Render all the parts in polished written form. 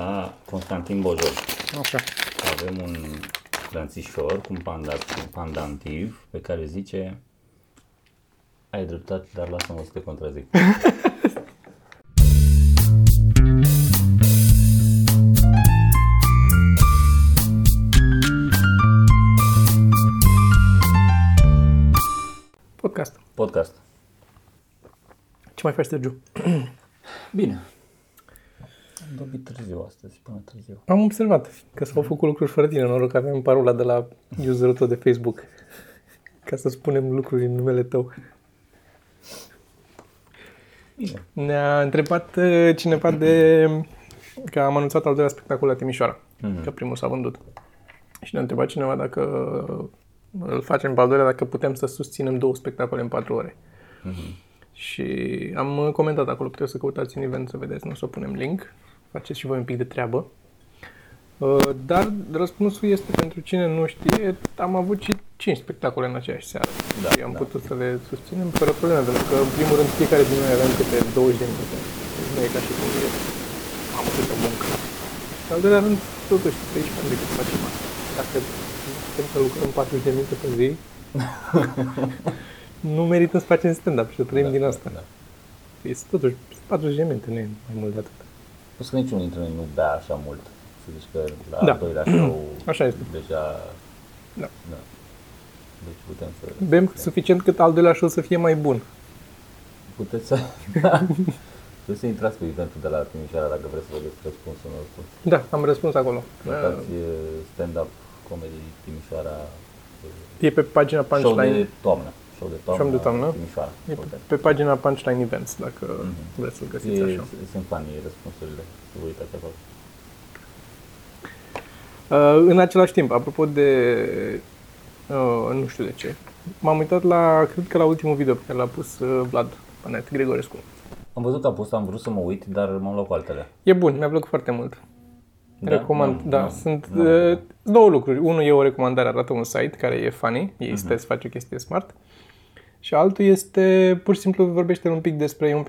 la Constantin Bojor. Okay. Avem un franțișor cu un pandantiv pe care zice: ai dreptate, dar lasă-mă să te contrazic. Podcast. Ce mai faci, Sergiu? Bine. Am dormit târziu astăzi, până târziu. Am observat că s-au făcut lucruri fără tine, noroc că aveam parola de la userul tău de Facebook, ca să spunem lucruri în numele tău. Bine. Ne-a întrebat cineva că am anunțat al doilea spectacol la Timișoara, că primul s-a vândut. Și ne-a întrebat cineva dacă îl facem pe al doilea, dacă putem să susținem două spectacole în 4 ore. Și am comentat acolo, puteți să căutați un event să vedeți, nu o să punem link, faceți și voi un pic de treabă. Dar răspunsul este, pentru cine nu știe, am avut și 5 spectacole în aceeași seară. Da, și am putut să le susținem fără probleme, pentru că în primul rând fiecare din noi avem câte 20 de minute. Nu e ca și cum e, am o câte muncă. În al doilea rând, totuși, 13 ani de cât facem asta. Dacă putem să lucrăm 40 de minute pe zi, nu merităm să facem stand-up și să trăim din asta. Da. Este totuși 40 de minute, nu e mai mult de atât. O să niciunul dintre noi nu bea așa mult. Să zici că la al doilea show așa este. Deja... Da. Deci putem să... Bem suficient cât al doilea show să fie mai bun. Puteți să... Puteți să intrați pe eventul de la Timișoara dacă vreți să vedeți răspunsul nostru. Da, am răspuns acolo. Căutați stand-up comedy Timișoara. E pe pagina Punchline. Show de toamnă. Show de toamnă. E pe pagina Punchline Events, dacă vreți să-l găsiți așa. Sunt fanii răspunsurile, să vă uitați acolo. În același timp, apropo de, nu știu de ce, m-am uitat la, cred că la ultimul video pe care l-a pus Vlad Panait Grigorescu. Am văzut că a pus, am vrut să mă uit, dar m-am luat cu altele. E bun, mi-a plăcut foarte mult. Da? Recomand, da, sunt două lucruri. Unul e o recomandare, arată un site care e funny, ei stă să faci o chestie smart. Și altul este, pur și simplu vorbește un pic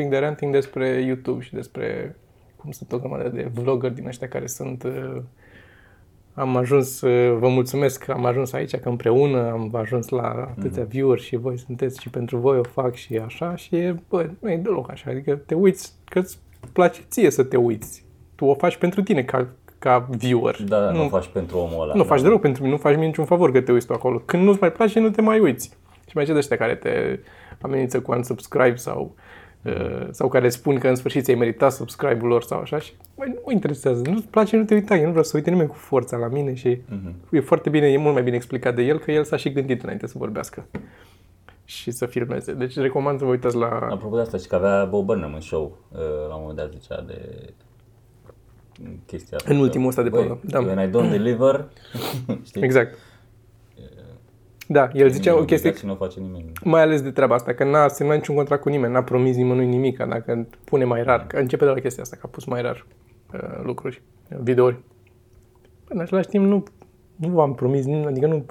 de ranting despre YouTube și despre cum sunt o grămadă de vloggeri din ăștia care sunt... Am ajuns, vă mulțumesc că am ajuns aici, că împreună am ajuns la atâtea view-uri și voi sunteți și pentru voi o fac și așa. Și bă, nu e deloc așa, adică te uiți, că îți place ție să te uiți. Tu o faci pentru tine ca viewer. Da, nu o faci pentru omul ăla. Nu o faci deloc pentru mine, nu faci mie niciun favor că te uiți tu acolo. Când nu-ți mai place, nu te mai uiți. Și mai ce de ăștia care te amenință cu unsubscribe sau care spun că în sfârșit ți-ai meritat subscribe-ul lor sau așa și bă, nu mă interesează, nu-ți place, nu te uita, eu nu vreau să uite nimeni cu forța la mine și e foarte bine, e mult mai bine explicat de el că el s-a și gândit înainte să vorbească și să filmeze, deci recomand să vă uitați la... Apropo de asta, și că avea Bob Burnham în show, la un moment dat zicea de chestia asta. În ultimul ăsta de până, da. When I don't deliver, știi? Exact. Da, el zicea o chestie, nu face nimeni. Mai ales de treaba asta, că n-a semnat niciun contract cu nimeni, n-a promis nimănui nimic, dacă pune mai rar, că începe de la chestia asta, că a pus mai rar lucruri, videouri. În același timp nu v-am promis, adică nu...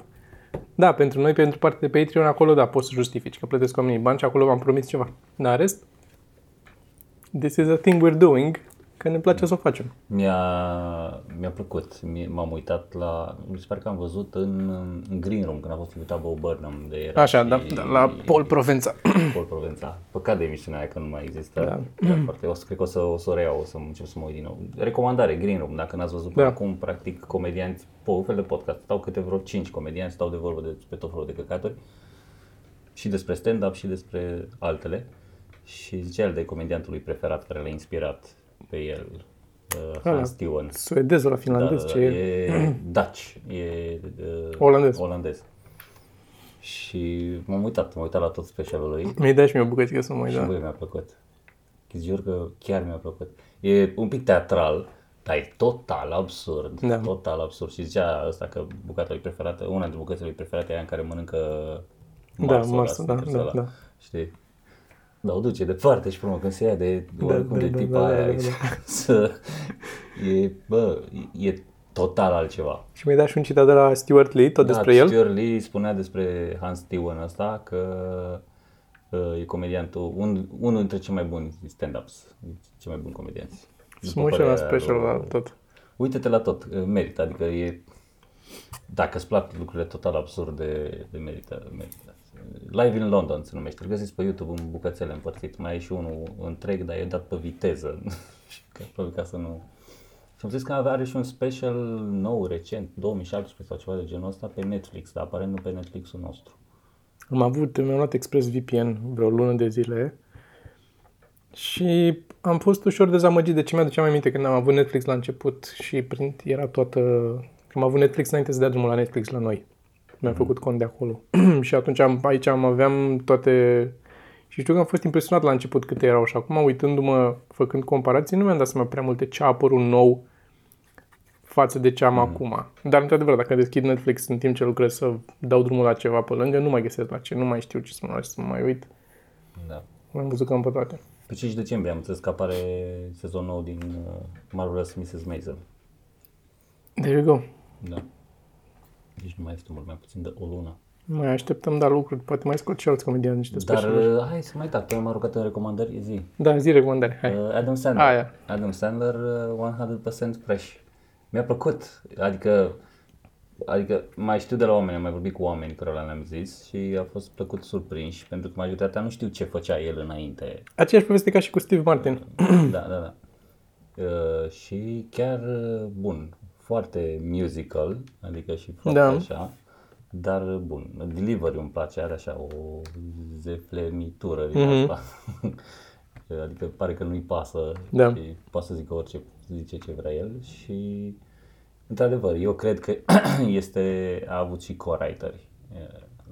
Da, pentru noi, pentru partea de Patreon, acolo da, poți să justifici, că plătesc oamenii bani și acolo v-am promis ceva. Dar rest, this is a thing we're doing, că ne place să o facem. Mi-a plăcut, m-am uitat la, mi se pare că am văzut în Green Room, când a fost invitat Bob Burnham de era. Așa, da, la Paul Provenza. Păcat de emisiunea aia că nu mai există. Da. Foarte, cred că o să reiau, o să încep să mă uit din nou. Recomandare, Green Room, dacă n-ați văzut până acum, practic comedianți, un fel de podcast, stau câte vreo 5 comedianți, stau de vorbă despre tot felul de căcaturi și despre stand-up și despre altele și zicea el de comediantul lui preferat care l-a inspirat pe el, Hans Teeuwen. Suedez la finlandez, ce e? Daci, e olandez. Și m-am uitat la tot specialul lui. Mi-ai dat și mie o bucățică să mă uit. Și băi, mi-a plăcut. Îți jur că chiar mi-a plăcut. E un pic teatral, dar e total absurd. Și zicea ăsta că bucata lui preferată, una dintre bucățile lui preferate e aia în care mănâncă marsă, știi? Da, o duce departe și până când se ia de oricum de tipa aia. E total altceva. Și mi-ai dat și un citat de la Stuart Lee, tot despre el. Stuart Lee spunea despre Hans Teeuwen ăsta că e comediantul, unul dintre cei mai buni stand-ups, cei mai buni comedianți. Sunt mult și la special la tot. uite-te la tot, merită, adică e, dacă îți plac lucrurile total absurde, de merită. Live in London se numește, îl găsiți pe YouTube în bucățele împărțit, mai e și unul întreg, dar e dat pe viteză, probabil ca să nu... Și am zis că are și un special nou, recent, 2017 sau ceva de genul ăsta, pe Netflix, dar aparent nu pe Netflixul nostru. Mi-am luat ExpressVPN vreo lună de zile și am fost ușor dezamăgit. De ce mi-aduceam aminte când am avut Netflix la început și era toată... Când am avut Netflix înainte să dea drumul la Netflix la noi. Mi-am făcut cont de acolo. Și atunci aveam toate... Și știu că am fost impresionat la început câte erau și acum, uitându-mă, făcând comparații, nu mi-am dat seama prea multe ce a apărut nou față de ce am acum. Dar, într-adevăr, dacă deschid Netflix în timp ce lucrez să dau drumul la ceva pe lângă, nu mai găsesc la ce, nu mai știu ce să mă mai uit. Da. Am văzut că am pe toate. Pe 5 decembrie am înțeles că apare sezonul nou din Marvelous Mrs. Maisel. There you go. Da. Deci nu mai este mult, mai puțin de o lună. Mai așteptăm, dar lucruri, poate mai scot și alți comediani niște specialuri. Dar hai să mai tac, că am aruncat în recomandări, zi. Da, zi recomandări, hai. Adam Sandler. Aia. Adam Sandler, 100% Fresh. Mi-a plăcut, adică mai știu de la oameni, am mai vorbit cu oameni care le-am zis și a fost plăcut surprinși, pentru că majoritatea nu știu ce făcea el înainte. Aceeași poveste ca și cu Steve Martin. Da. Și chiar bun, foarte musical, adică și foarte așa. Dar, bun, delivery îmi place, are așa o zeflemitură din asta, adică pare că nu-i pasă și poate să zică orice, zice ce vrea el și, într-adevăr, eu cred că a avut și co-writeri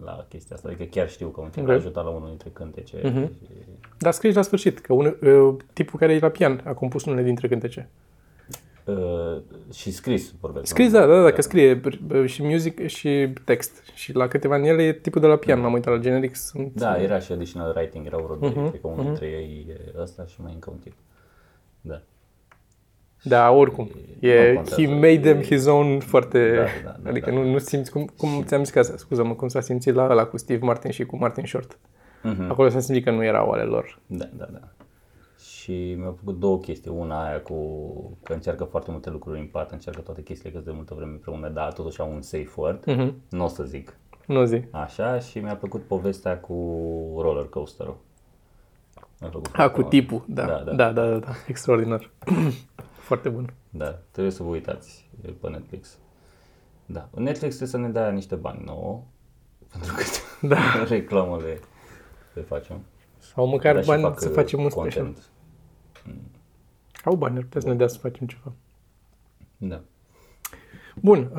la chestia asta, adică chiar știu că un timp a ajutat la unul dintre cântece. Și... Dar scrie la sfârșit, că tipul care e la pian a compus unele dintre cântece. Și scris, vorbesc. Scris, da, că scrie și music și text. Și la câteva din ele e tipul de la pian, m-am uitat la generic. Da, era și additional writing, erau vreo doi, cred că unul dintre ei e ăsta și mai încă un tip. Da. Da, oricum. He made them his own foarte... Da, adică nu simți cum ți-am zis că asta, scuză-mă, cum s-a simțit la ăla cu Steve Martin și cu Martin Short. Acolo s-a simțit că nu erau ale lor. Da. Și mi-au făcut două chestii, una aia că încearcă foarte multe lucruri în pat, încearcă toate chestiile că de multă vreme împreună, dar totuși au un safe word, nu o să zic. Nu zic. Așa, și mi-a plăcut povestea cu roller coaster-ul. Cu tipul, da, extraordinar. Foarte bun. Da, trebuie să vă uitați pe Netflix. Da, în Netflix trebuie să ne dea niște bani nouă, pentru că reclamă le facem. Sau măcar bani să facem un special. Au bani, ar putea să ne dea să facem ceva. Da. Bun,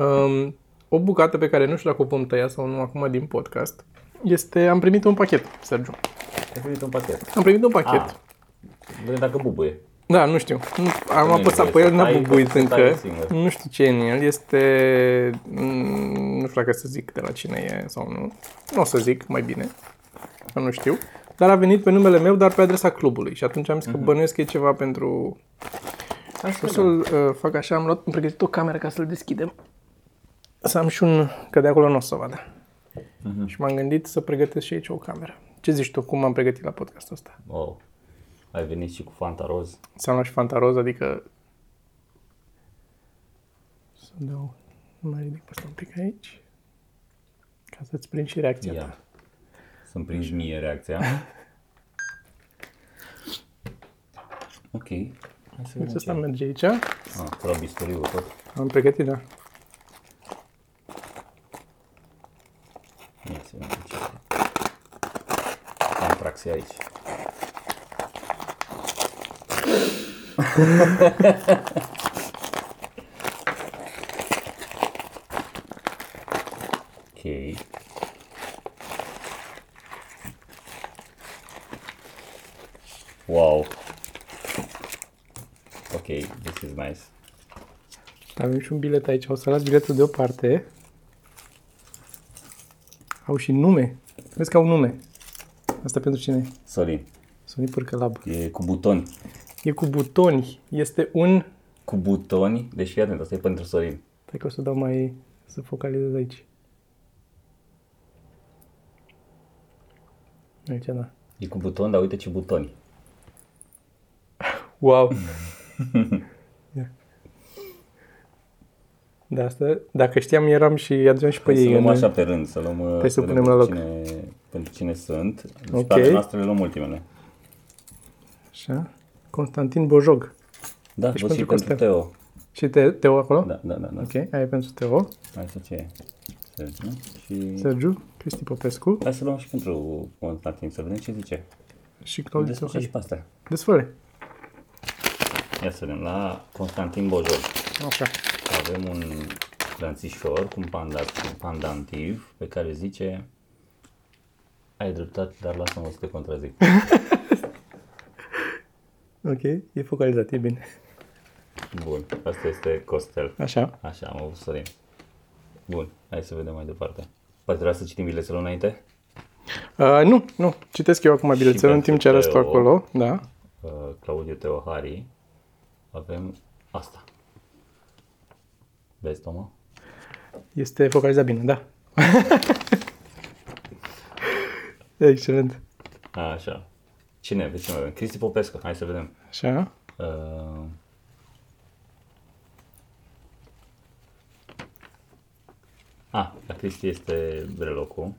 o bucată pe care nu știu dacă o vom tăia sau nu acum din podcast este, am primit un pachet, Sergiu. Am primit un pachet. Vrem dacă bubuie. Da, nu știu. Am apăsat pe el, n-a bubuit încă. Nu știu ce e în el. Este, nu știu dacă să zic de la cine e sau nu. Nu o să zic, mai bine. Nu știu. Dar a venit pe numele meu, dar pe adresa clubului. Și atunci am zis că bănuiesc că e ceva pentru... O să-l fac așa, am pregătit o cameră ca să-l deschidem. Să am și un... că de acolo nu o să vadă. Și m-am gândit să pregătesc și aici o cameră. Ce zici tu? Cum am pregătit la podcastul ăsta? Wow! Ai venit și cu Fanta Roz? S-am luat și Fanta Roz, adică... Să dau... mai ridic pe un pic aici. Ca să-ți prind și reacția ta. Să-mi prinzi mie reacția. Ok. Deci asta merge aici. Fără bisturiul tot. Am pregătit, da. Ia să vedem ce am traxe aici. Ok. Wow. Ok, this is nice. Avem și un bilet aici, o să las biletul deoparte. Au și nume. Vezi că au nume. Asta pentru cine e? Sorin Pârcălab. E cu butoni. Este un... Cu butoni? Deci fii atent, asta e pentru Sorin. Stai că o să dau mai... să focalizez aici. Aici, da. E cu buton, dar uite ce butoni. Wow! De asta, dacă știam, eram și aduceam și pe ei. Să luăm așa pe rând, să luăm pe să punem la loc. Pentru cine sunt. Deci okay. Pe ale noastre le luăm ultimele. Așa. Constantin Bojor. Da, deci văd și pentru Teo. Și Teo acolo? Da. Ok, aia e pentru Teo. Asta ce e? Sergiu. Și... Sergiu, Cristi Popescu. Hai să luăm și pentru Constantin, să vedem ce zice. Și Claudiu Teohari. Desfăle. Ia să vedem la Constantin Bojor. Așa. Avem un franțișor cu un pandantiv pe care zice: ai dreptate, dar lasă-mă să te contrazic. Ok, e focalizat, e bine. Bun, asta este Costel. Așa, am avut Sorin. Bun, hai să vedem mai departe. Poate trebuia să citim bilețelul înainte? Nu, citesc eu acum bilețelul în timp ce arăți tu acolo. Da. Claudiu Teohari. Avem asta. Vezi, Toma? Este focalizat bine, da. Excelent. Așa. Cine avem? Cristi Popescu. Hai să vedem. Așa. La Cristi este relocul.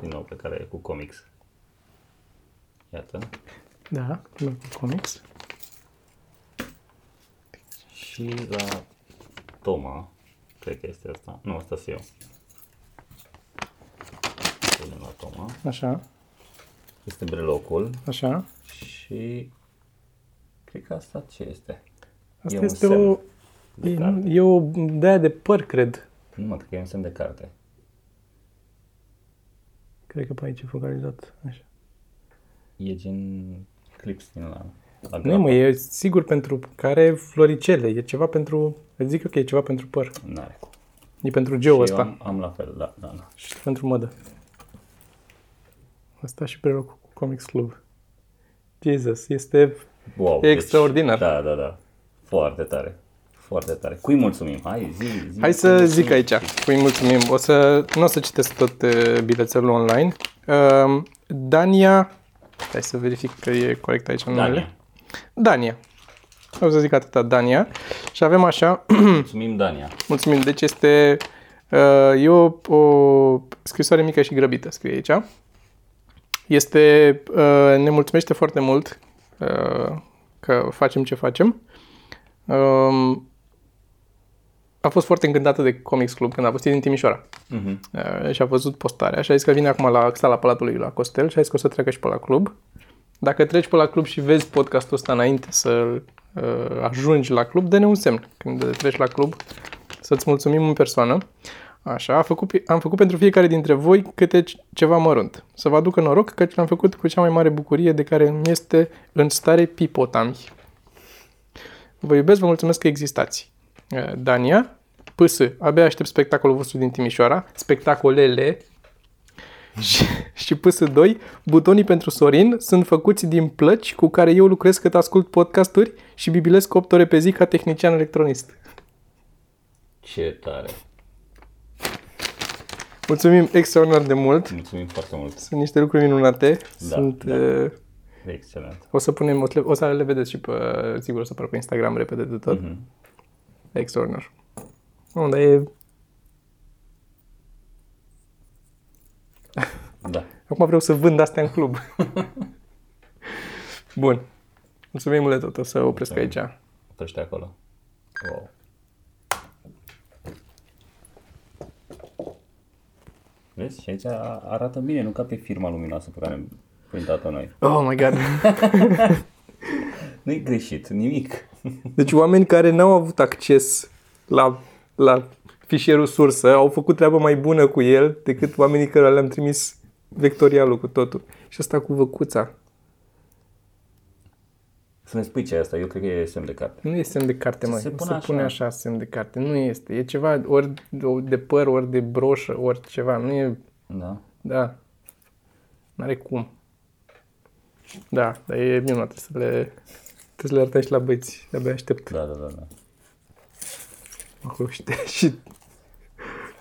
Din nou pe care e cu comics. Iată. Da, cu comics. Și la Toma, cred că este asta. Nu, asta sunt eu. Punem la Toma. Așa. Este brelocul. Așa. Și cred că asta ce este? Asta e este o... E o de-aia de păr, cred. Nu, mă, cred că e un semn de carte. Cred că pe aici e focalizat. Așa. E gen clips din ăla. Nu, mă, e sigur pentru care floricele, e ceva pentru, zic eu că e ceva pentru păr. N-are cum. E pentru geo ăsta. Am la fel, da. Și pentru mădă. Asta și prelocul cu Comics Club. Jesus, este wow, extraordinar. Deci, da. Foarte tare. Cui mulțumim? Hai zi. Hai să zic aici. Cui mulțumim. Nu o să citesc tot bilețelul online. Dania. Hai să verific că e corect aici numele. Dania. O să zic atâta, Dania. Și avem așa... Mulțumim, Dania. Mulțumim. Deci este... o scrisoare mică și grăbită, scrie aici. Este... ne mulțumește foarte mult că facem ce facem. A fost foarte încântată de Comics Club când a fost din Timișoara. Uh-huh. Și a văzut postarea și a zis că vine acum la sala Palatului la Costel și a zis că o să treacă și pe la club. Dacă treci pe la club și vezi podcastul ăsta înainte să ajungi la club, dă-ne un semn când treci la club să-ți mulțumim în persoană. Așa, am făcut pentru fiecare dintre voi câte ceva mărunt. Să vă aducă noroc că l-am făcut cu cea mai mare bucurie de care îmi este în stare pipotami. Vă iubesc, vă mulțumesc că existați. Dania, PS, abia aștept spectacolul vostru din Timișoara, spectacolele și PS2, butonii pentru Sorin sunt făcuți din plăci cu care eu lucrez cât ascult podcasturi și bibilesc 8 ore pe zi ca tehnician electronist. Ce tare! Mulțumim extraordinar de mult! Mulțumim foarte mult! Sunt niște lucruri minunate, da, sunt... Da. Excelent! O să le vedeți și pe, sigur, o să apară pe Instagram repede de tot. Mm-hmm. Extraordinar. Unde e... Da. Acum vreau să vând astea în club. Bun. Mulțumim mult de tot. O să opresc aici. Oprește acolo. Wow. Vezi? Și aici arată bine, nu ca pe firma luminoasă pe care am printat-o noi. Oh my God! Nu-i greșit, nimic. Deci oameni care n-au avut acces la fișierul sursă au făcut treaba mai bună cu el decât oamenii care le-am trimis vectorialul cu totul. Și asta cu văcuța. Să ne spui ce e asta, eu cred că e semn de carte. Nu e semn de carte, măi. Se pune așa semn de carte. Nu este. E ceva ori de păr, ori de broșă, ori ceva. Nu e... Da? Da. N-are cum. Da, dar e minunat să le arătași la băieți, abia aștept. Da. Acolo și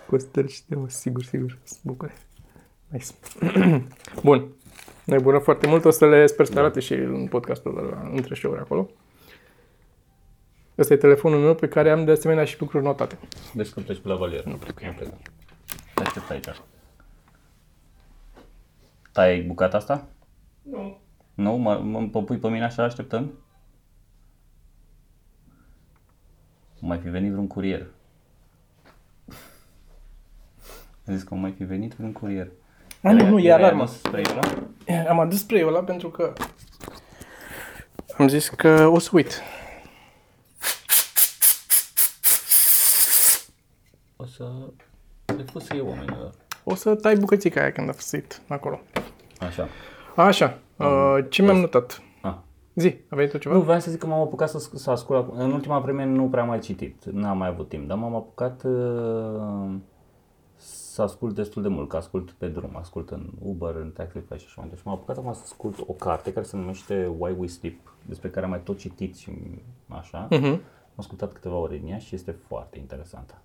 Costel și Teo, sigur, să bucure. Nice. Bun, ne bună foarte mult, o să le sper să arate și în podcastul ăla, între show-uri acolo. Ăsta e telefonul meu pe care am de asemenea și lucruri notate. Deci când treci pe la valier. Nu plec. Te aștept aici. Tai bucata asta? Nu. Nu? Mă pui pe mine așa, așteptăm? Mai fi venit vreun curier. Am zis că mai fi venit vreun curier. Nu, e alarma. Am adus spray-ul ăla pentru că am zis că o să uit. O să le fusă eu oamenilor. O să tai bucățica aia când a fusit acolo. Așa. Așa. Ce mi-am notat? Zi, a venit tot ceva? Nu, vreau să zic că m-am apucat să ascult. În ultima vreme nu prea am mai citit, n-am mai avut timp, dar m-am apucat să ascult destul de mult, că ascult pe drum, ascult în Uber, în taxi, pe așa și mai departe. M-am apucat acum să ascult o carte care se numește Why We Sleep, despre care am mai tot citit și așa. Uh-huh. Am ascultat câteva ore din ea și este foarte interesantă.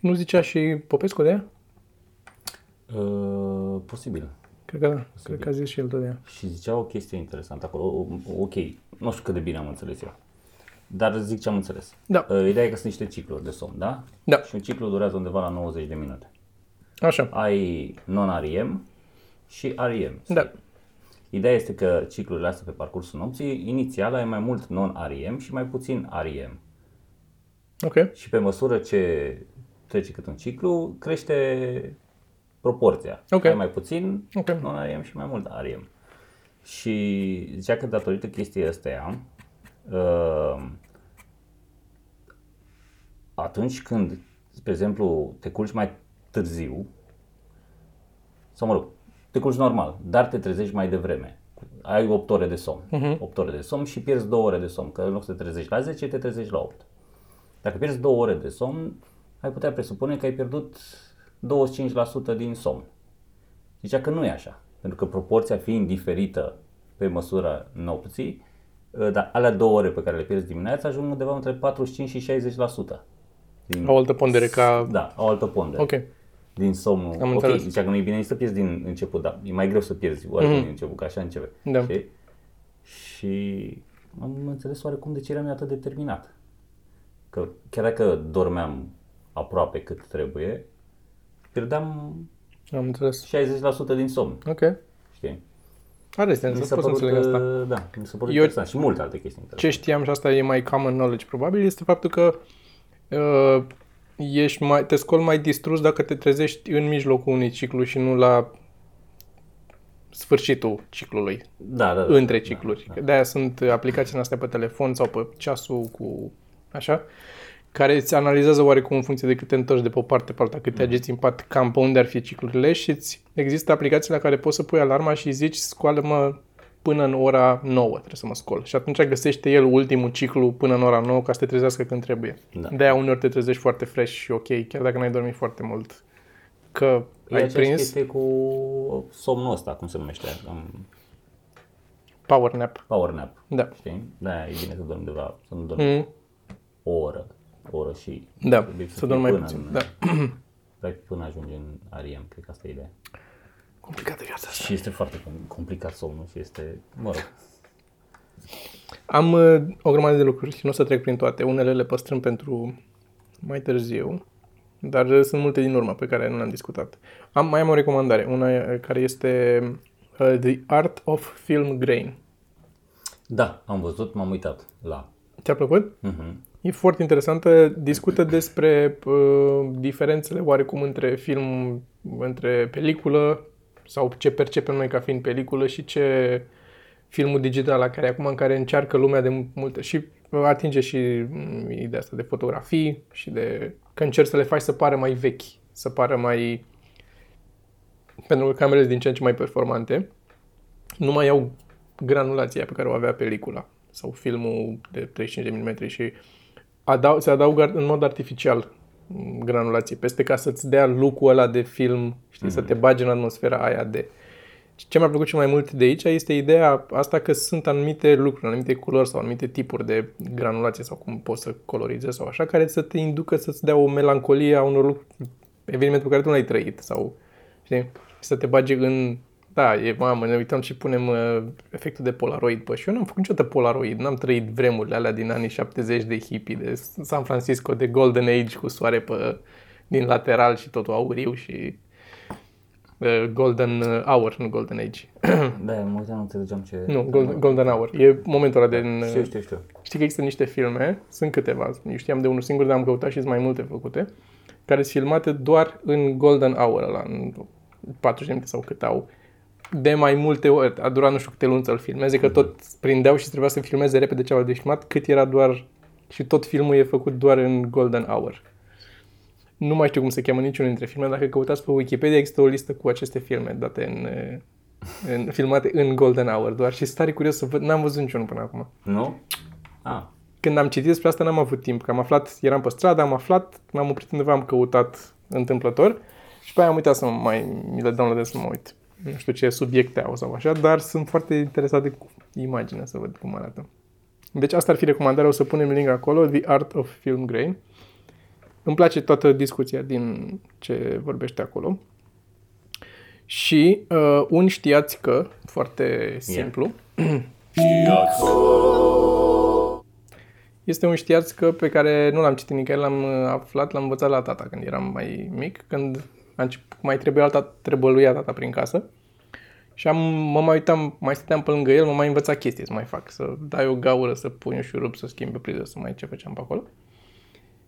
Nu zicea și Popescu de ea? Posibil. Cred că a zis și el tot de ea. Și zicea o chestie interesantă acolo, ok, nu știu cât de bine am înțeles eu, dar zic ce am înțeles. Da. Ideea e că sunt niște cicluri de somn, da? Da. Și un ciclu durează undeva la 90 de minute. Așa. Ai non-REM și REM. Da. Ideea este că ciclurile astea pe parcursul nopții, inițial ai mai mult non-REM și mai puțin REM. Ok. Și pe măsură ce trece cât un ciclu, crește proporția. Okay. Ai mai puțin, okay, non-REM și mai mult REM. Și zicea că datorită chestii astea, atunci când, spre exemplu, te culci mai târziu, sau mă rog, te culci normal, dar te trezești mai devreme, ai 8 ore de somn, uh-huh, 8 ore de somn și pierzi 2 ore de somn, că în loc să te trezești la 10, te trezești la 8. Dacă pierzi 2 ore de somn, ai putea presupune că ai pierdut 25% din somn. Zicea că nu e așa, pentru că proporția fiind diferită pe măsura nopții, dar alea 2 ore pe care le pierzi dimineața ajung undeva între 45 și 60%. Din... O altă pondere ca... Da, o altă pondere. Ok. Din somnul... Am ok, înțeles. Zicea că nu e bine nici să pierzi din început, dar e mai greu să pierzi oarecum din început, că așa începe. Da. Și am înțeles oarecum de ce eram atât determinat. Că chiar dacă dormeam aproape cât trebuie, pierdeam 60% din somn. Ok. Știi? Are sens, să poți înțelege asta. Da, mi se pare interesant și multe alte chestii interesante. Ce știam și asta e mai common knowledge probabil, este faptul că te scoli mai distrus dacă te trezești în mijlocul unui ciclu și nu la sfârșitul ciclului. Da. Între cicluri. Da. De-aia sunt aplicațiile astea pe telefon sau pe ceasul cu așa, care îți analizează oarecum în funcție de cât te întorci de pe o parte pe alta, cât te ageți în pat, cam pe unde ar fi ciclurile și există aplicații la care poți să pui alarma și zici scoală-mă până în ora 9, trebuie să mă scol. Și atunci găsește el ultimul ciclu până în ora 9 ca să te trezească când trebuie. Da. De-aia uneori te trezești foarte fresh și ok, chiar dacă n-ai dormit foarte mult, că e ai prins. E chestie cu somnul ăsta, cum se numește? Power nap. Da. Știi? Da, e bine să dormi undeva, să nu dormi o oră și... Da, să dorm mai puțin, da. Până ajunge în REM, cred că asta e ideea. Complicată viața asta. Și este foarte complicat somnul și este... Mă rog. Am o grămadă de lucruri și nu o să trec prin toate. Unele le păstrăm pentru mai târziu, dar sunt multe din urmă pe care nu le-am discutat. Mai am o recomandare, una care este The Art of Film Grain. Da, am văzut, m-am uitat la... Ți-a plăcut? Mhm. E foarte interesantă, discută despre diferențele oarecum între peliculă sau ce percepem noi ca fiind peliculă și ce filmul digital la care acum în care încearcă lumea de multe și atinge și ideea asta de fotografii și de că încerci să le faci să pară mai vechi, să pară mai pentru că camerele din ce în ce mai performante nu mai au granulația pe care o avea pelicula sau filmul de 35 mm și se adaugă în mod artificial granulații peste ca să-ți dea look-ul ăla de film, știi, să te bagi în atmosfera aia de... Ce mi-a plăcut cel mai mult de aici este ideea asta că sunt anumite lucruri, anumite culori sau anumite tipuri de granulație sau cum poți să colorizezi sau așa, care să te inducă să-ți dea o melancolie a unor lucruri, evenimentul pe care tu nu l-ai trăit sau, știi, să te bagi în Da, mamă, ne uităm și punem efectul de Polaroid. Păi, și eu n-am făcut niciodată Polaroid, n-am trăit vremurile alea din anii 70 de hippie, de San Francisco, de Golden Age cu soare din lateral și totul auriu și Golden Hour, nu Golden Age. Da, multe nu înțelegeam ce... Nu, Golden Hour. E momentul ăla din... Știu. Știi că există niște filme, sunt câteva, eu știam de unul singur, dar am căutat și sunt mai multe făcute, care sunt filmate doar în Golden Hour ăla, în 40 de minute sau cât au, de mai multe ori. A durat nu știu câte luni să-l filmeze, că tot prindeau și trebuia să filmeze repede ce au de filmat, cât era doar... Și tot filmul e făcut doar în Golden Hour. Nu mai știu cum se cheamă niciunul dintre filme. Dacă căutați pe Wikipedia, există o listă cu aceste filme date filmate în Golden Hour doar. Și sunt tare curios să văd. N-am văzut niciunul până acum. Nu? Ah. Când am citit despre asta, n-am avut timp. Că am aflat, eram pe stradă, am aflat, m-am oprit undeva, am căutat întâmplător. Și pe aia am uitat să mi le downloadez să mă uit. Nu știu ce subiecte au sau așa, dar sunt foarte interesat de imaginea, să văd cum arată. Deci asta ar fi recomandarea, o să punem link acolo, The Art of Film Grain. Îmi place toată discuția din ce vorbește acolo. Și un știați că, foarte simplu, este un știați că pe care nu l-am citit nicăieri, l-am aflat, l-am învățat la tata când eram mai mic, când mai trebuia tata prin casă. Și mă mai uitam, mai stăteam pe lângă el, mă mai învăța chestii să mai fac, să dai o gaură, să pun un șurub, să schimbi o priză, să mai ce făceam pe acolo.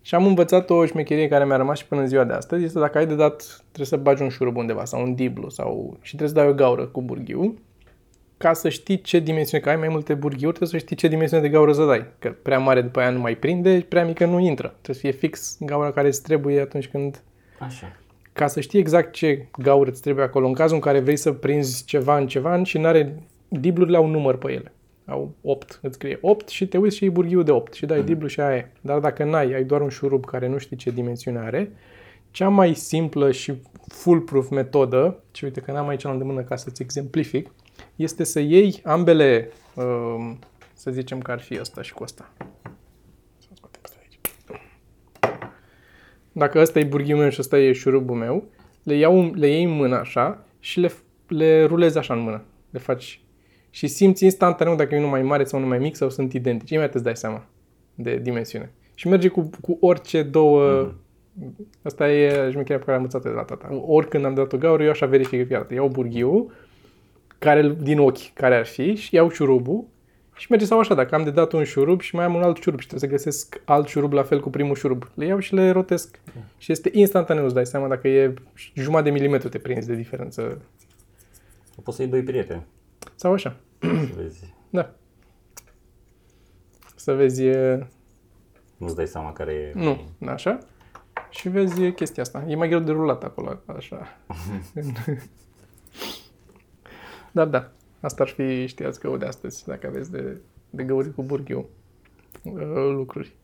Și am învățat o șmecherie care mi-a rămas și până în ziua de astăzi, este dacă ai de dat, trebuie să bagi un șurub undeva sau un diblu sau... și trebuie să dai o gaură cu burghiu. Ca să știi ce dimensiune, că ai mai multe burghiuri, trebuie să știi ce dimensiune de gaură să dai. Că prea mare după aia nu mai prinde, prea mică nu intră. Trebuie să fie fix gaura care îți trebuie atunci când... Așa. Ca să știi exact ce gaură îți trebuie acolo, în cazul în care vrei să prinzi ceva în ceva și n-are... diblurile au număr pe ele. Au 8, îți scrie 8 și te uiți și iei burghiul de 8 și dai diblu și aia e. Dar dacă ai doar un șurub care nu știi ce dimensiune are, cea mai simplă și foolproof metodă, și uite că n-am aici la îndemână ca să-ți exemplific, este să iei ambele, să zicem că ar fi ăsta și cu ăsta. Dacă ăsta e burghiul meu și ăsta e șurubul meu, le iei în mână așa și le rulezi așa în mână. Le faci... Și simți instantaneu dacă e unul mai mare sau unul mai mic sau sunt identici. Imediat îți dai seama de dimensiune. Și merge cu orice două... Asta e șmecherea pe care am învățat de la tata. Oricând am dat o gaură, eu așa verific pe arată. Iau burghiul care, din ochi care ar fi și iau șurubul și merge sau așa. Dacă am de dat un șurub și mai am un alt șurub și trebuie să găsesc alt șurub la fel cu primul șurub, le iau și le rotesc. Și este instantaneu, îți dai seama dacă e jumătate de milimetru te prinzi de diferență. Poți să iei doi prieteni. Sau așa. Să vezi. Da. Să vezi... Nu-ți dai seama care e... Nu, așa. Și vezi chestia asta. E mai greu de rulat acolo, așa. Dar da, asta ar fi, știați că o de astăzi, dacă aveți de găuri cu burghiu lucruri.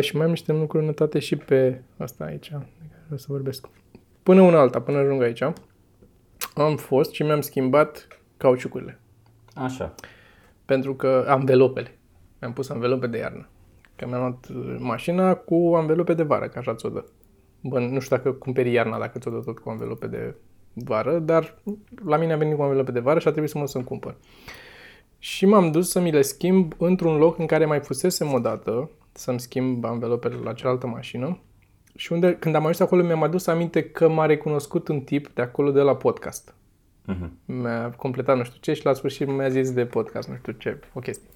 Și mai am niște lucruri notate și pe asta aici, de care vreau să vorbesc. Până una alta, până ajung aici, am fost și mi-am schimbat cauciucurile. Așa. Pentru că anvelopele. Mi-am pus anvelope de iarnă. Că mi-am luat mașina cu anvelope de vară, că așa ți-o dă. Bă, nu știu dacă cumperi iarna, dacă ți-o dă tot cu anvelope de vară, dar la mine a venit cu anvelope de vară și a trebuit să mă să-mi cumpăr. Și m-am dus să mi le schimb într-un loc în care mai fusesem odată să-mi schimb anvelopele la cealaltă mașină. Și unde, când am ajuns acolo, mi-am adus aminte că m-a recunoscut un tip de acolo de la podcast. Mi-a completat nu știu ce și la sfârșit mi-a zis de podcast, nu știu ce, o chestie.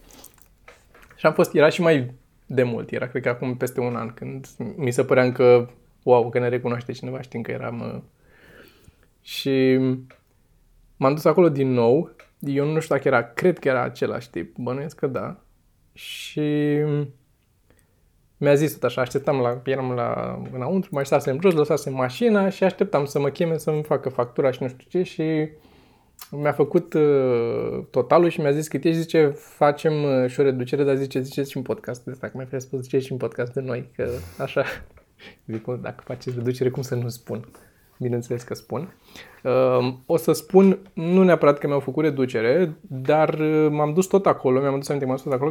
Și era și mai de mult, era cred că acum peste un an când mi se părea încă, wow, că ne recunoaște cineva, știm că eram... Și m-am dus acolo din nou, eu nu știu dacă era, cred că era același tip, bănuiesc că da. Și mi-a zis tot așa, așteptam, eram înăuntru, mai stasem jos, lăsasem mașina și așteptam să mă cheme să-mi facă factura și nu știu ce și mi-a făcut totalul și mi-a zis cât e și zice, facem și o reducere, dar ziceți și în podcast de asta, că mi-a fi spus, ziceți și în podcast de noi, că așa, zic, dacă faceți reducere, cum să nu spun? Bineînțeles că spun. O să spun, nu neapărat că mi-au făcut reducere, dar m-am dus tot acolo, că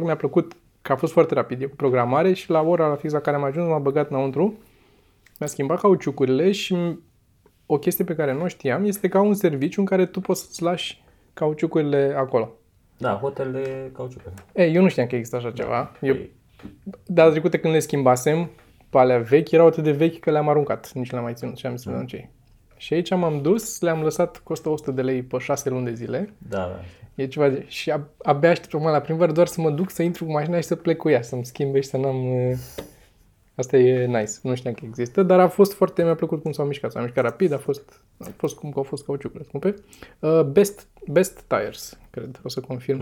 mi-a plăcut. Că a fost foarte rapid, e cu programare și la ora fix la care am ajuns m-a băgat înăuntru, mi-a schimbat cauciucurile și o chestie pe care nu știam este ca un serviciu în care tu poți să-ți lași cauciucurile acolo. Da, hotelele cauciucurile. Eu nu știam că există așa ceva. Eu, data trecută când le schimbasem, pe alea vechi erau atât de vechi că le-am aruncat. Nici nu le-am mai ținut și am zis să ce. Și aici m-am dus, le-am lăsat, costă 100 de lei pe 6 luni de zile. Da, da. E ceva de... Și abia aștept la primăvară doar să mă duc, să intru cu mașina și să plec cu ea, să-mi schimbe și să n-am... Asta e nice, nu știam că există, dar a fost foarte, mi-a plăcut cum s-au mișcat. S-au mișcat rapid, a fost cum că au fost cauciucurile scumpe. Best Tires, cred, o să confirm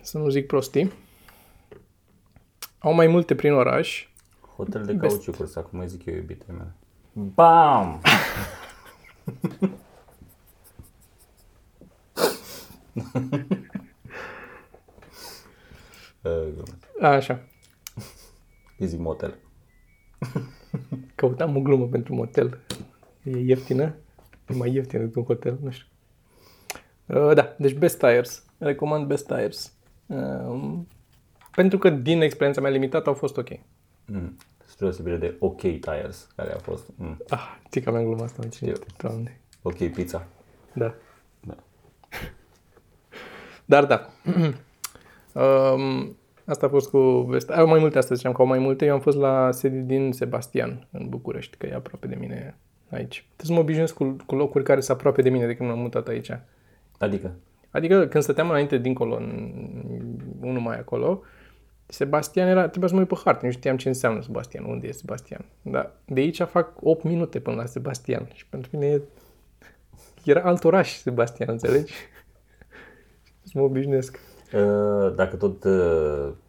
să nu zic prostii. Au mai multe prin oraș. Hotel de cauciucuri, sau cum mai zic eu, iubitele mele. Bam! Așa. Îi zic motel. Căutam o glumă pentru motel. E ieftină? E mai ieftină decât un hotel, nu știu. Da, deci Best Tires. Recomand Best Tires. Pentru că din experiența mea limitată au fost ok. Spre deosebire de OK Tires, care a fost... Țica mea gluma asta. OK Pizza. Da. Dar da. Asta a fost cu Vesta. Au mai multe astăzi, ziceam că au mai multe. Eu am fost la sedii din Sebastian, în București, că e aproape de mine aici. Trebuie să mă obișnuiesc cu locuri care sunt aproape de mine de când m-am mutat aici. Adică? Adică când stăteam înainte dincolo, unul mai acolo, Sebastian era, trebuia să mă uit pe hartă, nu știam ce înseamnă Sebastian, unde e Sebastian. Dar de aici fac 8 minute până la Sebastian și pentru mine era alt oraș Sebastian, înțelegi? Să mă obișnuiesc. Dacă tot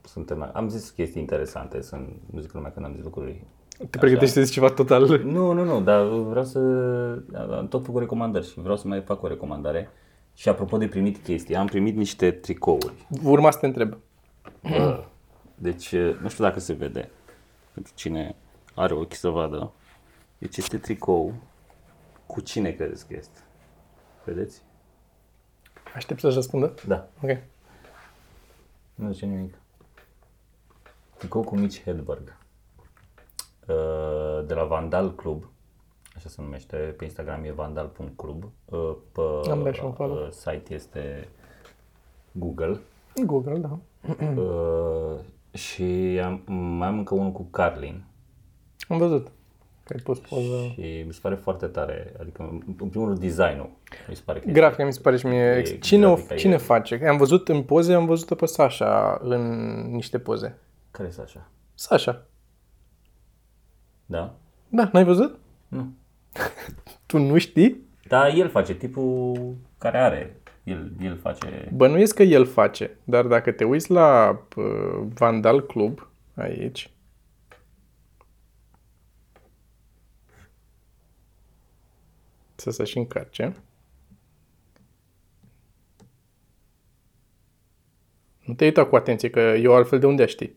suntem... Am zis chestii interesante, să nu zic lumea când am zis lucruri. Te pregătești să zici ceva total? Nu, dar vreau să... Am tot făcut recomandări și vreau să mai fac o recomandare. Și apropo de primit chestii, am primit niște tricouri. Urma să te întreb. Deci, nu știu dacă se vede, pentru cine are ochi să vadă. Deci este tricou. Cu cine credeți că este? Vedeți? Aștept să-și răspundă? Da. Ok. Nu zice nimic. Tricou cu Mitch Hedberg, de la Vandal Club, așa se numește, pe Instagram e vandal.club, pe site este Google, da. Și mai am încă unul cu Carlin. Am văzut că ai pus poză. Și mi se pare foarte tare, adică în primul rând design-ul. Grafica mi se pare și mie. Cine face? Am văzut în poze, am văzut-o pe Sasha în niște poze. Care e Sasha? Sasha. Da? Da, n-ai văzut? Nu. Tu nu știi? Da, el face, tipul care are. El face... Bănuiesc că el face, dar dacă te uiți la Vandal Club, aici... Să și încarce. Nu te uita cu atenție, că eu altfel de unde știi.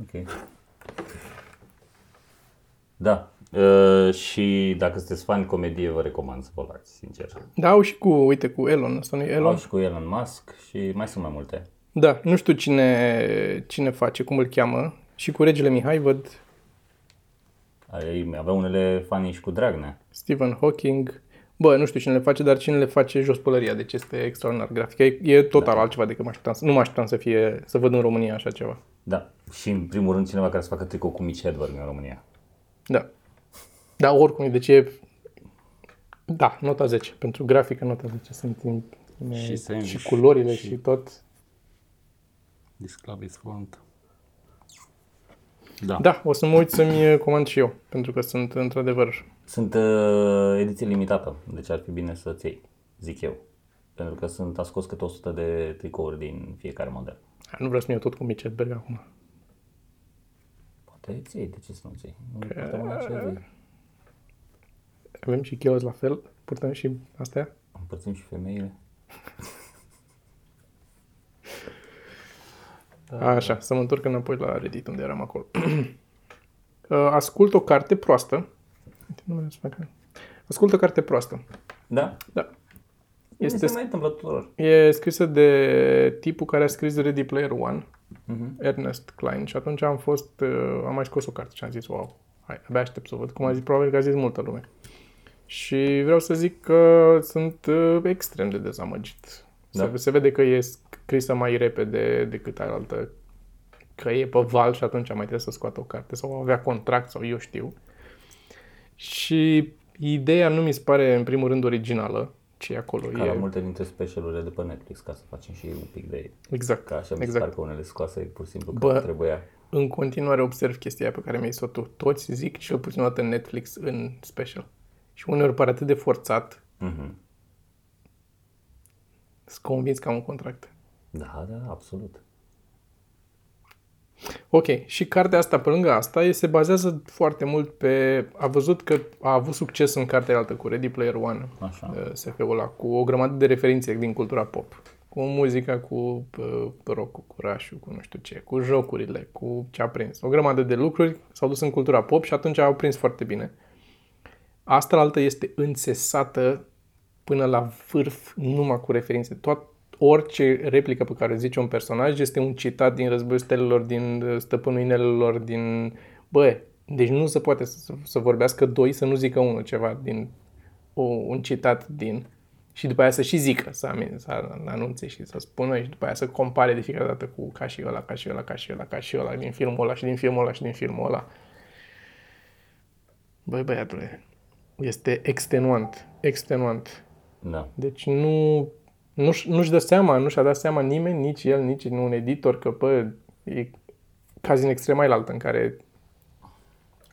Ok. Da. Și dacă sunteți fani comedie, vă recomand să vă luați, sincer. Da, au și cu, uite, cu Elon. Asta nu e Elon? Au și cu Elon Musk și mai sunt mai multe. Da, nu știu cine face, cum îl cheamă. Și cu regele Mihai văd. Avea unele fanii și cu Dragnea. Stephen Hawking. Bă, nu știu cine le face, dar cine le face Jos Pălăria. Deci este extraordinar grafica. E total altceva decât nu mă așteptam să văd în România așa ceva. Da, și în primul rând cineva care să facă tricou cu Mitch Hedberg în România. Da, dar oricum, deci e... Da, nota 10. Pentru grafică nota 10 sunt și culorile și tot... This club is front. Da, o să mă uit să-mi comand și eu, pentru că sunt într-adevăr... Sunt ediție limitată, deci ar fi bine să-ți iei, zic eu. Pentru că a scos câte 100 de tricouri din fiecare model. Nu vreau să-mi iau tot cu Mitch Hedberg acum. Poate îți iei, de ce să nu-ți iei? Avem și cheoți la fel, purtăm și astea? Împărțim și femeile. Așa, să mă întorc înapoi la Reddit, unde eram acolo. Ascult o carte proastă. Ascult o carte proastă. Da? Da. Este se mai întâmplă tuturor. E scrisă de tipul care a scris Ready Player One, Ernest Cline. Și atunci am mai scos o carte și am zis, wow, hai, abia aștept să o văd. Cum a zis, probabil că a zis multă lume. Și vreau să zic că sunt extrem de dezamăgit. Da. Se vede că e scrisă mai repede decât alaltă. Că e pe val și atunci mai trebuie să scoată o carte. Sau avea contract sau eu știu. Și ideea nu mi se pare în primul rând originală. Ce e acolo. Ca la multe dintre specialurile de pe Netflix, ca să facem și un pic de... Exact. Ca așa mi se par că unele scoase pur și simplu că trebuia. În continuare observ chestia pe care mi-ai zis-o tu. Toți zic cel puțin o dată Netflix în special. Și uneori pare atât de forțat. Sunt convins că am un contract. Da, da, absolut. Ok, și cartea asta, pe lângă asta, se bazează foarte mult pe... A văzut că a avut succes în cartea altă cu Ready Player One, SF-ul ăla, cu o grămadă de referințe din cultura pop. Cu muzica, cu rock-ul, cu rașul, cu nu știu ce, cu jocurile, cu ce a prins. O grămadă de lucruri s-au dus în cultura pop și atunci au prins foarte bine. Asta altă este înțesată până la vârf, numai cu referințe. Orice replică pe care o zice un personaj este un citat din Războiul Stelelor, din Stăpânul Inelelor, din... Bă, deci nu se poate să vorbească doi, să nu zică unul ceva din... un citat din... Și după aia să și zică, să anunțe și să spună și după aia să compare de fiecare dată cu ca și ăla, ca și ăla, ca și ăla, ca și ăla, din filmul ăla și din filmul ăla și din filmul ăla. Băi, băiatule, este extenuant, extenuant. Da. Deci nu-și dă seama, nu și-a dat seama nimeni, nici el, nici un editor, că pă, e caz în extrema altă în care...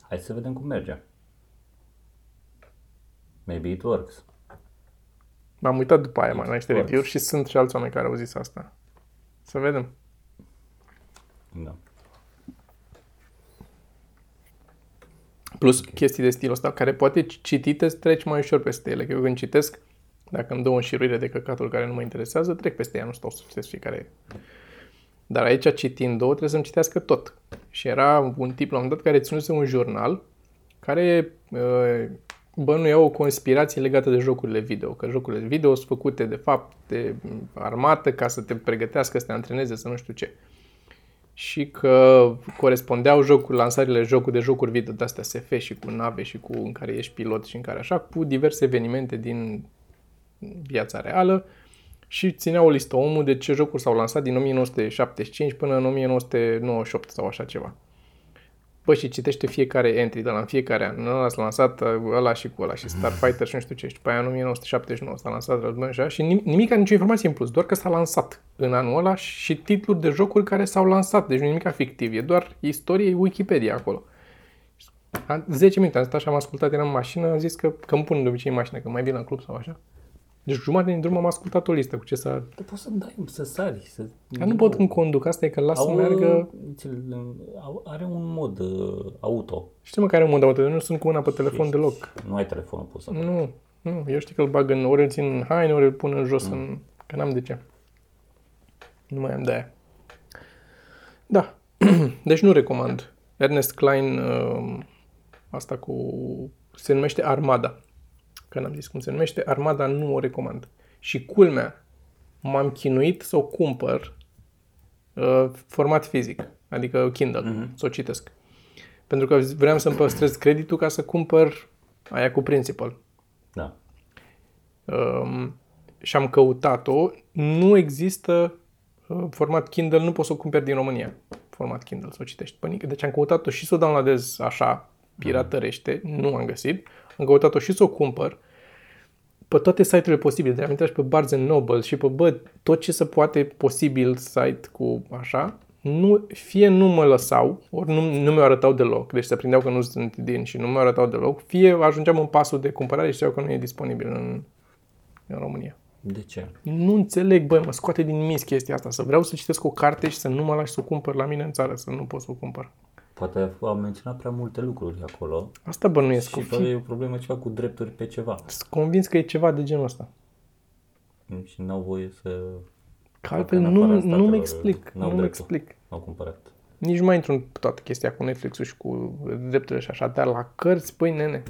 Hai să vedem cum merge. Maybe it works. M-am uitat după aia, la niște review-uri și sunt și alți oameni care au zis asta. Să vedem. Da. Plus chestii de stilul ăsta, care poate citite treci mai ușor peste ele. Că eu când citesc, dacă îmi dă o înșiruire de căcatul care nu mă interesează, trec peste ea, nu stau să citesc fiecare. Dar aici, citind-o, trebuie să-mi citească tot. Și era un tip, la un moment dat, care ținuse un jurnal care bănuia o conspirație legată de jocurile video. Că jocurile video sunt făcute, de fapt, de armată ca să te pregătească, să te antreneze, să nu știu ce. Și că corespondeau lansările de jocuri video de-astea SF și cu nave și cu în care ești pilot și în care așa, cu diverse evenimente din viața reală și ținea o listă omul de ce jocuri s-au lansat din 1975 până în 1998 sau așa ceva. Bă, și citește fiecare entry de la în fiecare an. Ăla s-a lansat ăla și cu ăla și Starfighter și nu știu ce. Și după aia în 1979 s-a lansat Război și nimica, nicio informație în plus, doar că s-a lansat în anul ăla și titluri de jocuri care s-au lansat. Deci nu nimica fictiv, e doar istorie Wikipedia acolo. 10 minute am stat și am ascultat, eram în mașină, am zis că îmi pun de obicei în mașină, că mai vin la club sau așa. Deci jumătate din drum am ascultat o listă cu ce să... Dar poți să dai, să sari, să... Dar nu pot când conduc, asta e că las să meargă... Are un mod auto. Știi mă că are un mod auto, eu nu sunt cu una pe telefon deloc. Nu ai telefonul pus acolo. Nu, eu știu că îl bag în... Ori îl țin în haine, ori îl pun în jos, că n-am de ce. Nu mai am de aia. Da, deci nu recomand. Ernest Cline, asta cu... se numește Armada. Că n-am zis cum se numește, Armada nu o recomand. Și culmea, m-am chinuit să o cumpăr format fizic, adică Kindle, să o citesc. Pentru că vreau să-mi păstrez creditul ca să cumpăr aia cu Principal. Da. Și am căutat-o. Nu există format Kindle, nu poți să o cumperi din România. Format Kindle, să o citești. Deci am căutat-o și să o downloadez așa, piratărește, nu am găsit. Am căutat-o și să o cumpăr pe toate site-urile posibile. De-aia am intrat și pe Barnes & Noble și pe, bă, tot ce se poate posibil site cu așa. Nu, fie nu mă lăsau, ori nu mi-o arătau deloc. Deci se prindeau că nu sunt din și nu mi-o arătau deloc. Fie ajungeam în pasul de cumpărare și știau că nu e disponibil în România. De ce? Nu înțeleg, băi, mă scoate din mis chestia asta. Să vreau să citesc o carte și să nu mă lași să o cumpăr la mine în țară, să nu pot să o cumpăr. Poate am menționat prea multe lucruri acolo. Asta bănuiesc. Și e o problemă ceva cu drepturi pe ceva. Sunt convins că e ceva de genul ăsta. Și n-au voie să... Că altfel nu-mi explic. Nu-mi explic. N-au cumpărat. Nici nu mai intru în toată chestia cu Netflix-ul și cu drepturile și așa, dar la cărți, păi nene.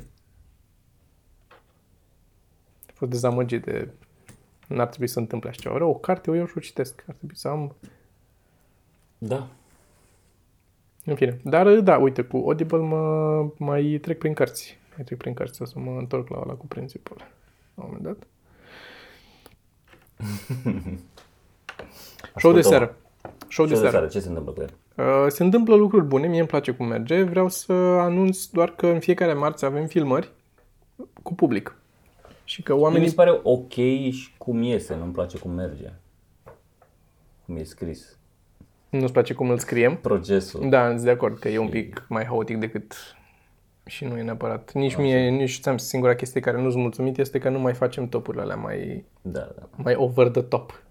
A fost dezamăgit de N-ar trebui să întâmple așa ceva rău. O carte, eu și-o citesc. Ar trebui să am... Da. În fine. Dar, da, uite, cu Audible mai trec prin cărți. Mai trec prin cărți. O să mă întorc la ăla cu principul. La un moment dat. Show de seară. Ce se întâmplă cu el? Se întâmplă lucruri bune. Mie îmi place cum merge. Vreau să anunț doar că în fiecare marți avem filmări cu public. Și că oamenii... Mi se pare ok și cum iese. Nu-mi place cum merge. Cum e scris. Nu-ți place cum îl scriem? Procesul. Da, sunt de acord că e un pic mai haotic decât... Și nu e neapărat. Nici mie, nici ți-am singura chestie care nu-s mulțumit este că nu mai facem topurile alea mai, mai over the top.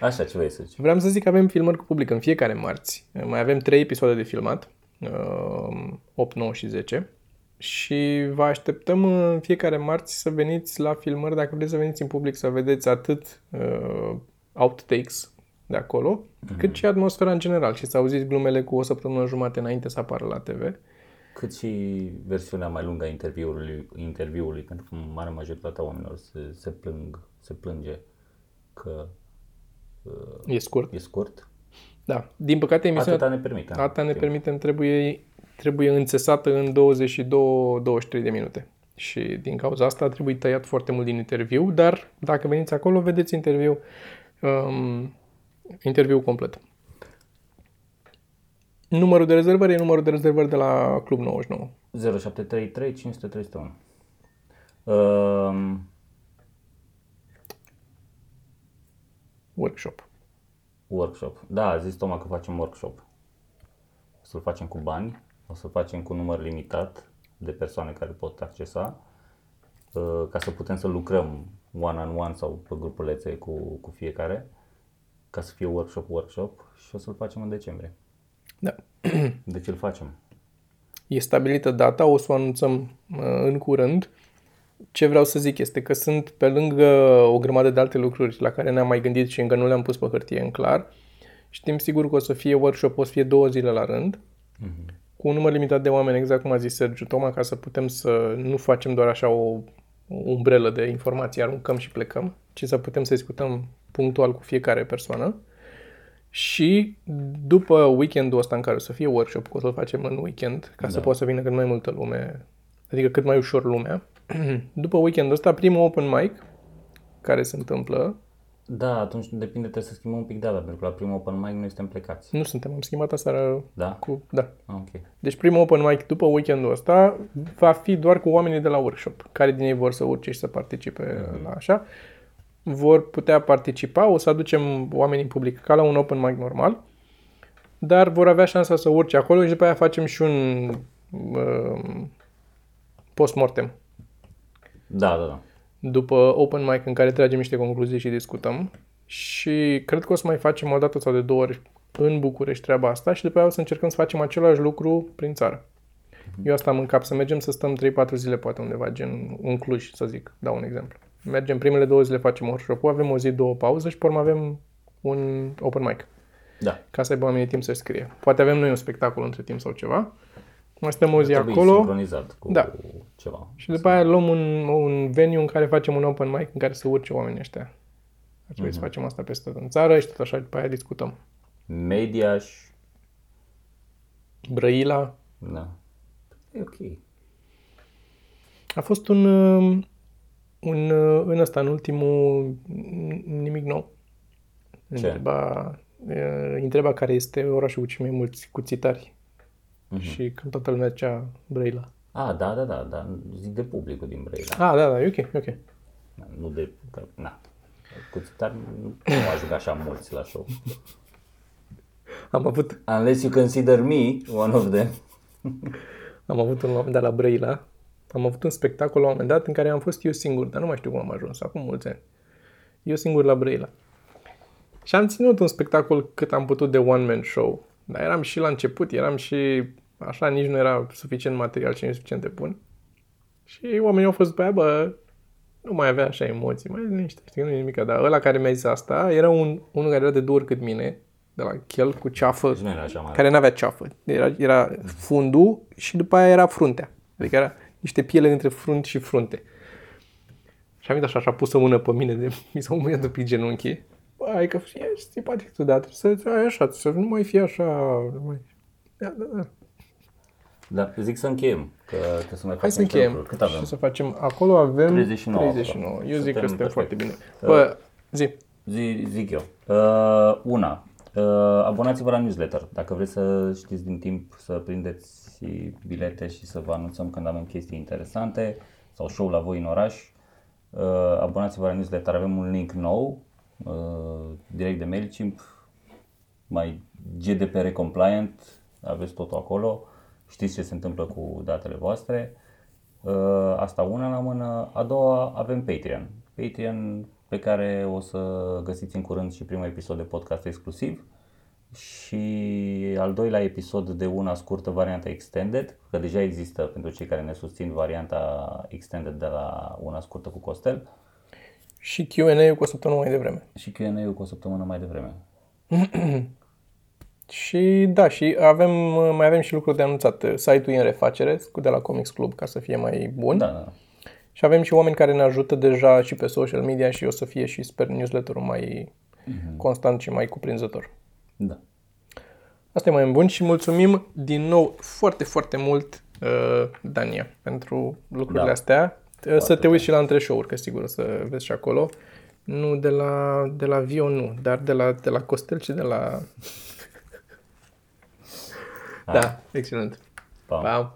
Așa, ce vrei să zici? Vreau să zic că avem filmări cu public în fiecare marți. Mai avem 3 episoade de filmat. 8, 9 și 10. Și vă așteptăm în fiecare marți să veniți la filmări. Dacă vreți să veniți în public să vedeți atât outtakes de acolo, cât și atmosfera în general. Și să auziți glumele cu o săptămână jumate înainte să apară la TV. Cât și versiunea mai lungă a interviului, pentru că marea majoritatea oamenilor se plânge că e scurt. Da, din păcate emisiunea atâta ne permitem, trebuie înțesată în 22-23 de minute. Și din cauza asta trebuie tăiat foarte mult din interviu, dar dacă veniți acolo vedeți interviu complet. Numărul de rezervări e numărul de rezervări de la Club 99. 0733 531. Workshop. Da, a zis Toma că facem workshop. O să-l facem cu bani, o să-l facem cu număr limitat de persoane care pot accesa, ca să putem să lucrăm one-on-one sau pe grupulețe cu fiecare, ca să fie workshop și o să-l facem în decembrie. Da. Deci îl facem. E stabilită data, o să o anunțăm în curând. Ce vreau să zic este că sunt pe lângă o grămadă de alte lucruri la care ne-am mai gândit și încă nu le-am pus pe hârtie în clar. Știm sigur că o să fie workshop, o să fie 2 zile la rând, cu un număr limitat de oameni, exact cum a zis Sergiu Toma, ca să putem să nu facem doar așa o umbrelă de informații, aruncăm și plecăm, ci să putem să discutăm punctual cu fiecare persoană. Și după weekendul ăsta în care o să fie workshop, o să-l facem în weekend, ca să poată să vină cât mai multă lume, adică cât mai ușor lumea. După weekendul ăsta, primul open mic care se întâmplă. Da, atunci depinde, trebuie să schimbăm un pic data, pentru că la primul open mic noi suntem plecați. Nu suntem, am schimbat aseară. Da? Da. Okay. Deci primul open mic după weekendul ăsta va fi doar cu oamenii de la workshop, care din ei vor să urce și să participe la așa. Vor putea participa, o să aducem oamenii în public ca la un open mic normal, dar vor avea șansa să urce acolo și după aia facem și un post-mortem. Da. După open mic în care tragem niște concluzii și discutăm și cred că o să mai facem o dată sau de 2 ori în București treaba asta și după aia o să încercăm să facem același lucru prin țară. Eu asta am în cap, să mergem să stăm 3-4 zile poate undeva, gen în Cluj, să zic, dau un exemplu. Mergem primele 2 zile, facem workshop-ul, avem o zi, 2 pauză și pe urmă avem un open mic. Da. Ca să aibă oamenii timp să scrie. Poate avem noi un spectacol între timp sau ceva. Mai stăm o zi acolo. Sincronizat cu ceva. Și după aia luăm un venue în care facem un open mic în care să urce oamenii ăștia. Ar trebui să facem asta peste tot în țară și tot așa, după aia discutăm. Mediaș. Brăila. Da. E ok. A fost în ăsta, în ultimul, nimic nou. Întreba care este orașul cu cei mai mulți cuțitari. Și când toată lumea cea Brăila. Ah, da, zic de publicul din Brăila. Ah, da, e ok. Nu de, cuțitari nu ajung așa mulți la show. Am avut... Unless you consider me one of them. Am avut un moment de la Brăila. Am avut un spectacol la un moment dat în care am fost eu singur, dar nu mai știu cum am ajuns, acum mulți ani. Eu singur la Brăila. Și am ținut un spectacol cât am putut de one-man show. Dar eram și la început, eram și așa, nici nu era suficient material și nici suficient de bun. Și oamenii au fost după aia, nu mai avea așa emoții, mai liniște, știi că nu e nimic. Dar ăla care mi-a zis asta era unul care era de 2 ori cât mine, de la chel cu ceafă, care n-avea ceafă. Era fundul și după aia era fruntea. Adică era niște piele între frunt și frunte. Și am venit așa, pus o mână pe mine, mi s-a umăiat după genunchi. Băi, că ești simpatic tu, dar trebuie să ai așa, să nu mai fie așa, nu mai... Da. Dar zic să încheiem, că trebuie să mai facem. Hai să încheiem. Cât avem? Și să facem. Acolo avem 39. Eu zic că suntem foarte bine. Bă, zic eu. Una. Abonați-vă la newsletter. Dacă vreți să știți din timp, să prindeți bilete și să vă anunțăm când avem chestii interesante sau show la voi în oraș, abonați-vă la newsletter. Avem un link nou, direct de MailChimp, mai GDPR compliant, aveți totul acolo. Știți ce se întâmplă cu datele voastre. Asta una la mână. A doua, avem Patreon. Patreon pe care o să găsiți în curând și primul episod de podcast exclusiv și al doilea episod de una scurtă, varianta extended, că deja există pentru cei care ne susțin varianta extended de la una scurtă cu Costel. Și Q&A-ul cu o săptămână mai devreme. Și da, și mai avem și lucruri de anunțat. Site-ul e în refacere de la Comics Club ca să fie mai bun. Da. Și avem și oameni care ne ajută deja și pe social media și o să fie și, sper, newsletter-ul mai constant și mai cuprinzător. Da. Asta e mai bun și mulțumim din nou foarte, foarte mult Dania pentru lucrurile astea. Foarte să te uiți și la între show-uri, că sigur o să vezi și acolo. Nu de la Vio, nu, dar de la Costel și de la... Da, excelent. Pa!